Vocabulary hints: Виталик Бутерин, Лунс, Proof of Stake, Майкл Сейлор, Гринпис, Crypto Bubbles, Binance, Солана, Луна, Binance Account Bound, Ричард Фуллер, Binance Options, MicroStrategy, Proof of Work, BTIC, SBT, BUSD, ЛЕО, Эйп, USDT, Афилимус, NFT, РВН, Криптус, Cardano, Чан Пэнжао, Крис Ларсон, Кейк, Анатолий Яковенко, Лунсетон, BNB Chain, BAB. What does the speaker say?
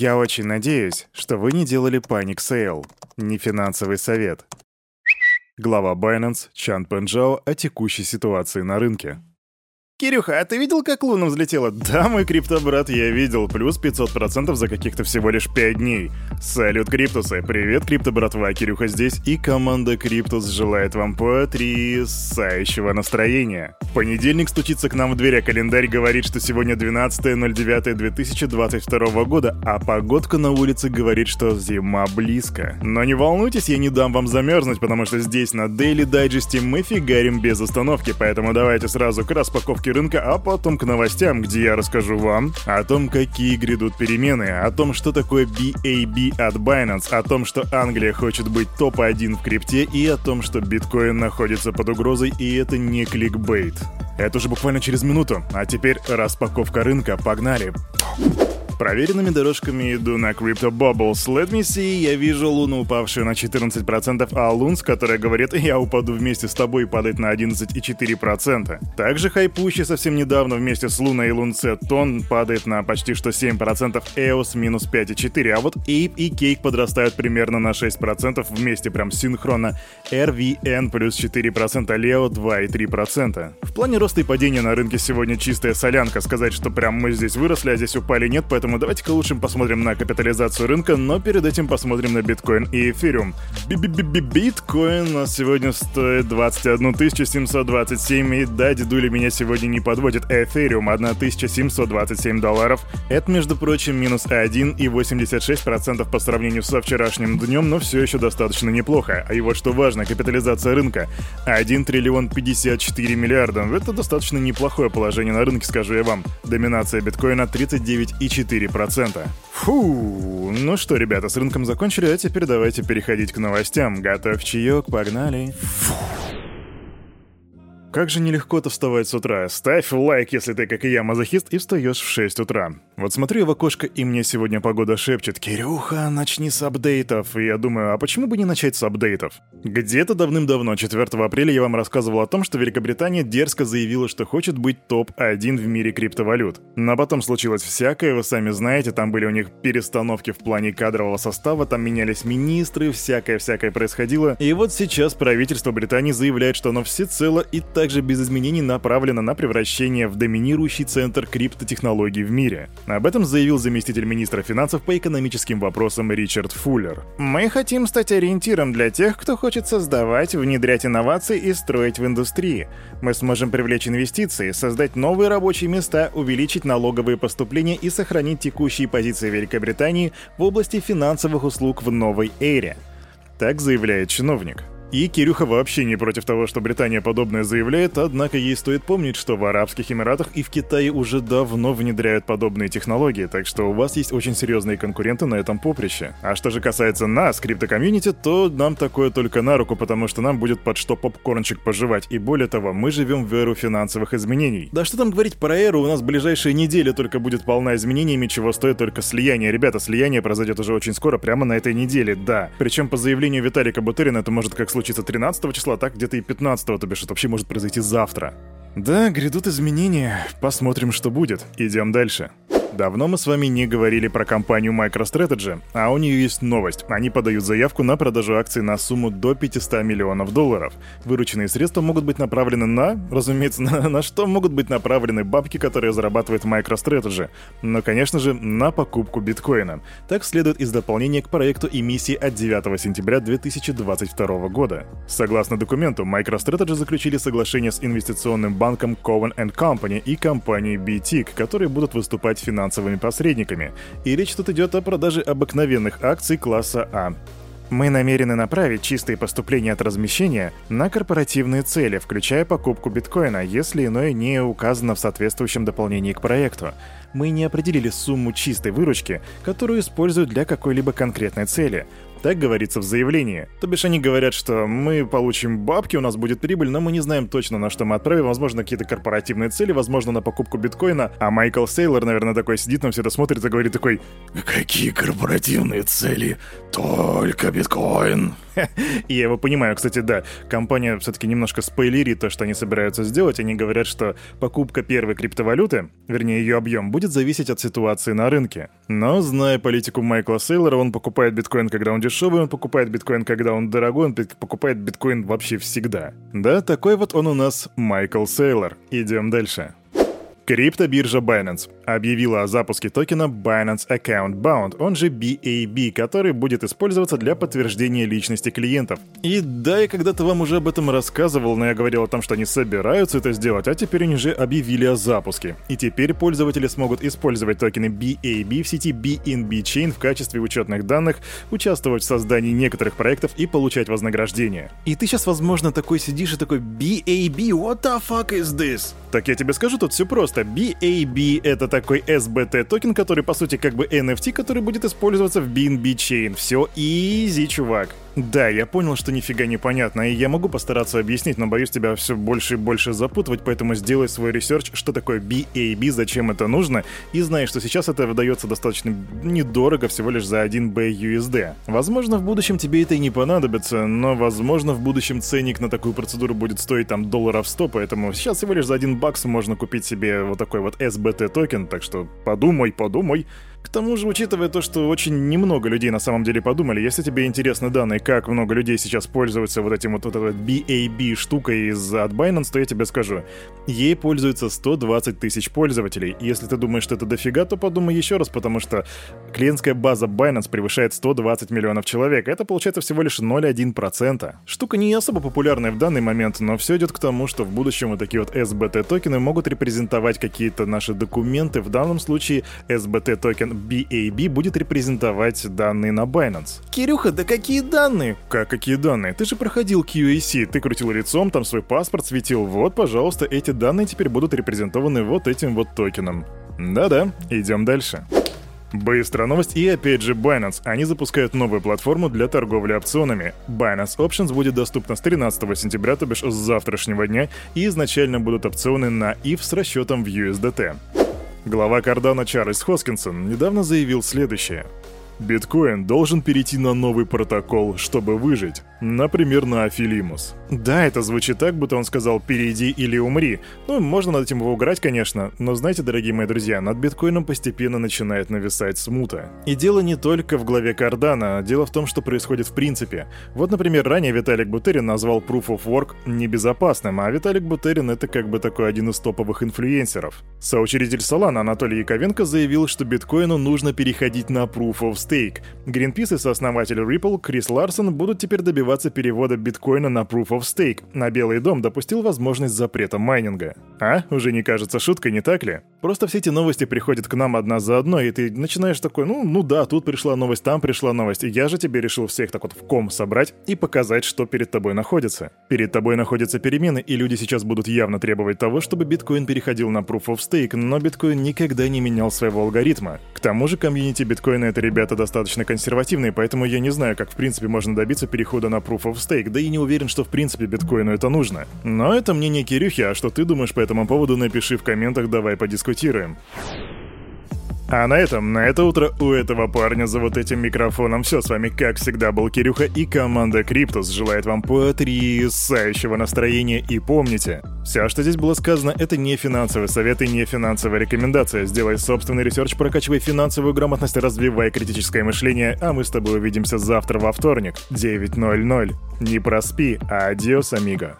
Я очень надеюсь, что вы не делали паник сейл, не финансовый совет. Глава Binance Чан Пэнжао о текущей ситуации на рынке. Кирюха, а ты видел, как Луна взлетела? Да, мой криптобрат, я видел. Плюс 500% за каких-то всего лишь 5 дней. Салют, Криптусы! Привет, криптобратва, Кирюха здесь, и команда Криптус желает вам потрясающего настроения. Понедельник стучится к нам в дверь, а календарь говорит, что сегодня 12.09.2022 года, а погодка на улице говорит, что зима близко. Но не волнуйтесь, я не дам вам замерзнуть, потому что здесь на Daily Digest мы фигарим без остановки, поэтому давайте сразу к распаковке рынка, а потом к новостям, где я расскажу вам о том, какие грядут перемены, о том, что такое BAB от Binance, о том, что Англия хочет быть топ-1 в крипте и о том, что биткоин находится под угрозой, и это не кликбейт. Это уже буквально через минуту, а теперь распаковка рынка, погнали! Проверенными дорожками иду на Crypto Bubbles. Let me see, я вижу Луну, упавшую на 14%, а Лунс, которая говорит «я упаду вместе с тобой», падает на 11,4%. Также хайпущий совсем недавно вместе с Луной и Лунсетон падает на почти что 7%, ЭОС минус 5,4%, а вот Эйп и Кейк подрастают примерно на 6% вместе, прям синхронно, РВН плюс 4%, ЛЕО 2,3%. В плане роста и падения на рынке сегодня чистая солянка. Сказать, что прям мы здесь выросли, а здесь упали, нет, поэтому давайте-ка лучше посмотрим на капитализацию рынка, но перед этим посмотрим на биткоин и эфириум. Биткоин у нас сегодня стоит 21 727, и да, дедуля меня сегодня не подводит. Эфириум 1727 долларов. Это, между прочим, минус 1,86% по сравнению со вчерашним днем, но все еще достаточно неплохо. А и вот что важно, капитализация рынка 1 триллион 54 миллиарда. Это достаточно неплохое положение на рынке, скажу я вам. Доминация биткоина 39,4%. Фу, ну что, ребята, с рынком закончили, а теперь давайте переходить к новостям. Готов чаек, погнали. Фу. Как же нелегко-то вставать с утра. Ставь лайк, если ты, как и я, мазохист, и встаешь в 6 утра. Вот смотрю я в окошко, и мне сегодня погода шепчет: «Кирюха, начни с апдейтов». И я думаю, а почему бы не начать с апдейтов? Где-то давным-давно, 4 апреля, я вам рассказывал о том, что Великобритания дерзко заявила, что хочет быть топ-1 в мире криптовалют. Но потом случилось всякое, вы сами знаете, там были у них перестановки в плане кадрового состава, там менялись министры, всякое-всякое происходило. И вот сейчас правительство Британии заявляет, что оно всецело и также без изменений направлено на превращение в доминирующий центр криптотехнологий в мире. Об этом заявил заместитель министра финансов по экономическим вопросам Ричард Фуллер. «Мы хотим стать ориентиром для тех, кто хочет создавать, внедрять инновации и строить в индустрии. Мы сможем привлечь инвестиции, создать новые рабочие места, увеличить налоговые поступления и сохранить текущие позиции Великобритании в области финансовых услуг в новой эре». Так заявляет чиновник. И Кирюха вообще не против того, что Британия подобное заявляет, однако ей стоит помнить, что в Арабских Эмиратах и в Китае уже давно внедряют подобные технологии, так что у вас есть очень серьезные конкуренты на этом поприще. А что же касается нас, криптокомьюнити, то нам такое только на руку, потому что нам будет под что попкорнчик пожевать, и более того, мы живем в эру финансовых изменений. Да что там говорить про эру, у нас в ближайшие недели только будет полна изменениями, чего стоит только слияние. Ребята, слияние произойдет уже очень скоро, прямо на этой неделе, да. Причем по заявлению Виталика Бутерина это может как случится 13 числа, так где-то и 15-го, то бишь это вообще может произойти завтра. Да, грядут изменения, посмотрим, что будет. Идем дальше. Давно мы с вами не говорили про компанию MicroStrategy, а у нее есть новость. Они подают заявку на продажу акций на сумму до 500 миллионов долларов. Вырученные средства могут быть направлены на... Разумеется, на что могут быть направлены бабки, которые зарабатывает MicroStrategy? Но, конечно же, на покупку биткоина. Так следует из дополнения к проекту эмиссии от 9 сентября 2022 года. Согласно документу, MicroStrategy заключили соглашение с инвестиционным банком Cowen & Company и компанией BTIC, которые будут выступать финансовыми посредниками, и речь тут идет о продаже обыкновенных акций класса А. Мы намерены направить чистые поступления от размещения на корпоративные цели, включая покупку биткоина, если иное не указано в соответствующем дополнении к проекту. Мы не определили сумму чистой выручки, которую используют для какой-либо конкретной цели. Так говорится в заявлении. То бишь они говорят, что мы получим бабки, у нас будет прибыль, но мы не знаем точно, на что мы отправим. Возможно, какие-то корпоративные цели, возможно, на покупку биткоина. А Майкл Сейлор, наверное, такой сидит, нам все это смотрит и говорит такой: «Какие корпоративные цели? Только биткоин». И я его понимаю. Кстати, да, компания все-таки немножко спойлерит то, что они собираются сделать. Они говорят, что покупка первой криптовалюты, вернее ее объем, будет зависеть от ситуации на рынке. Но, зная политику Майкла Сейлора, он покупает биткоин, когда он дешевый, он покупает биткоин, когда он дорогой, он покупает биткоин вообще всегда. Да, такой вот он у нас Майкл Сейлор. Идем дальше. Криптобиржа Binance объявила о запуске токена Binance Account Bound, он же BAB, который будет использоваться для подтверждения личности клиентов. И да, я когда-то вам уже об этом рассказывал, но я говорил о том, что они собираются это сделать, а теперь они же объявили о запуске. И теперь пользователи смогут использовать токены BAB в сети BNB Chain в качестве учетных данных, участвовать в создании некоторых проектов и получать вознаграждение. И ты сейчас, возможно, такой сидишь и такой BAB, what the fuck is this? Так я тебе скажу, тут все просто. BAB — это такой SBT токен, который по сути как бы NFT, который будет использоваться в BNB Chain. Все easy, чувак. Да, я понял, что нифига непонятно, и я могу постараться объяснить, но боюсь тебя все больше и больше запутывать, поэтому сделай свой ресерч, что такое BAB, зачем это нужно, и знай, что сейчас это выдается достаточно недорого, всего лишь за 1 BUSD. Возможно, в будущем тебе это и не понадобится, но, возможно, в будущем ценник на такую процедуру будет стоить там $100, поэтому сейчас всего лишь за $1 можно купить себе вот такой вот SBT токен, так что подумай. К тому же, учитывая то, что очень немного людей на самом деле подумали, если тебе интересны данные, как много людей сейчас пользуются вот этим вот BAB штукой от Binance, то я тебе скажу. Ей пользуются 120 тысяч пользователей. Если ты думаешь, что это дофига, то подумай еще раз, потому что клиентская база Binance превышает 120 миллионов человек. Это получается всего лишь 0,1%. Штука не особо популярная в данный момент, но все идет к тому, что в будущем вот такие вот SBT-токены могут репрезентовать какие-то наши документы. В данном случае SBT-токен BAB будет репрезентовать данные на Binance. Кирюха, да какие данные? Как какие данные? Ты же проходил QAC, ты крутил лицом, там свой паспорт светил. Вот, пожалуйста, эти данные теперь будут репрезентованы вот этим вот токеном. Да-да, идем дальше. Быстрая новость и опять же Binance. Они запускают новую платформу для торговли опционами. Binance Options будет доступна с 13 сентября, то бишь с завтрашнего дня, и изначально будут опционы на IF с расчетом в USDT. Глава Cardano Чарльз Хоскинсон недавно заявил следующее. «Биткоин должен перейти на новый протокол, чтобы выжить. Например, на Афилимус». Да, это звучит так, будто он сказал «перейди или умри». Ну, можно над этим поугорать, конечно, но знаете, дорогие мои друзья, над биткоином постепенно начинает нависать смута. И дело не только в главе Кардана, дело в том, что происходит в принципе. Вот, например, ранее Виталик Бутерин назвал Proof of Work небезопасным, а Виталик Бутерин — это как бы такой один из топовых инфлюенсеров. Соучредитель Солана Анатолий Яковенко заявил, что биткоину нужно переходить на Proof of Stake. Гринпис и сооснователь Ripple Крис Ларсон будут теперь добиваться перевода биткоина на Proof of Stake. На Белый дом допустил возможность запрета майнинга. А? Уже не кажется шуткой, не так ли? Просто все эти новости приходят к нам одна за одной, и ты начинаешь такой, ну да, тут пришла новость, там пришла новость. Я же тебе решил всех так вот в ком собрать и показать, что перед тобой находится. Перед тобой находятся перемены, и люди сейчас будут явно требовать того, чтобы биткоин переходил на Proof of Stake, но биткоин никогда не менял своего алгоритма. К тому же комьюнити биткоина — это ребята достаточно консервативные, поэтому я не знаю, как в принципе можно добиться перехода на Proof of Stake, да и не уверен, что в принципе биткоину это нужно. Но это мнение Кирюхи, а что ты думаешь по этому поводу, напиши в комментах, давай подискутируем. А на этом, на это утро у этого парня за вот этим микрофоном все. С вами, как всегда, был Кирюха, и команда Криптус желает вам потрясающего настроения. И помните, все, что здесь было сказано, это не финансовый совет и не финансовая рекомендация. Сделай собственный ресерч, прокачивай финансовую грамотность, развивай критическое мышление, а мы с тобой увидимся завтра во вторник, 9:00. Не проспи, адиос, амиго.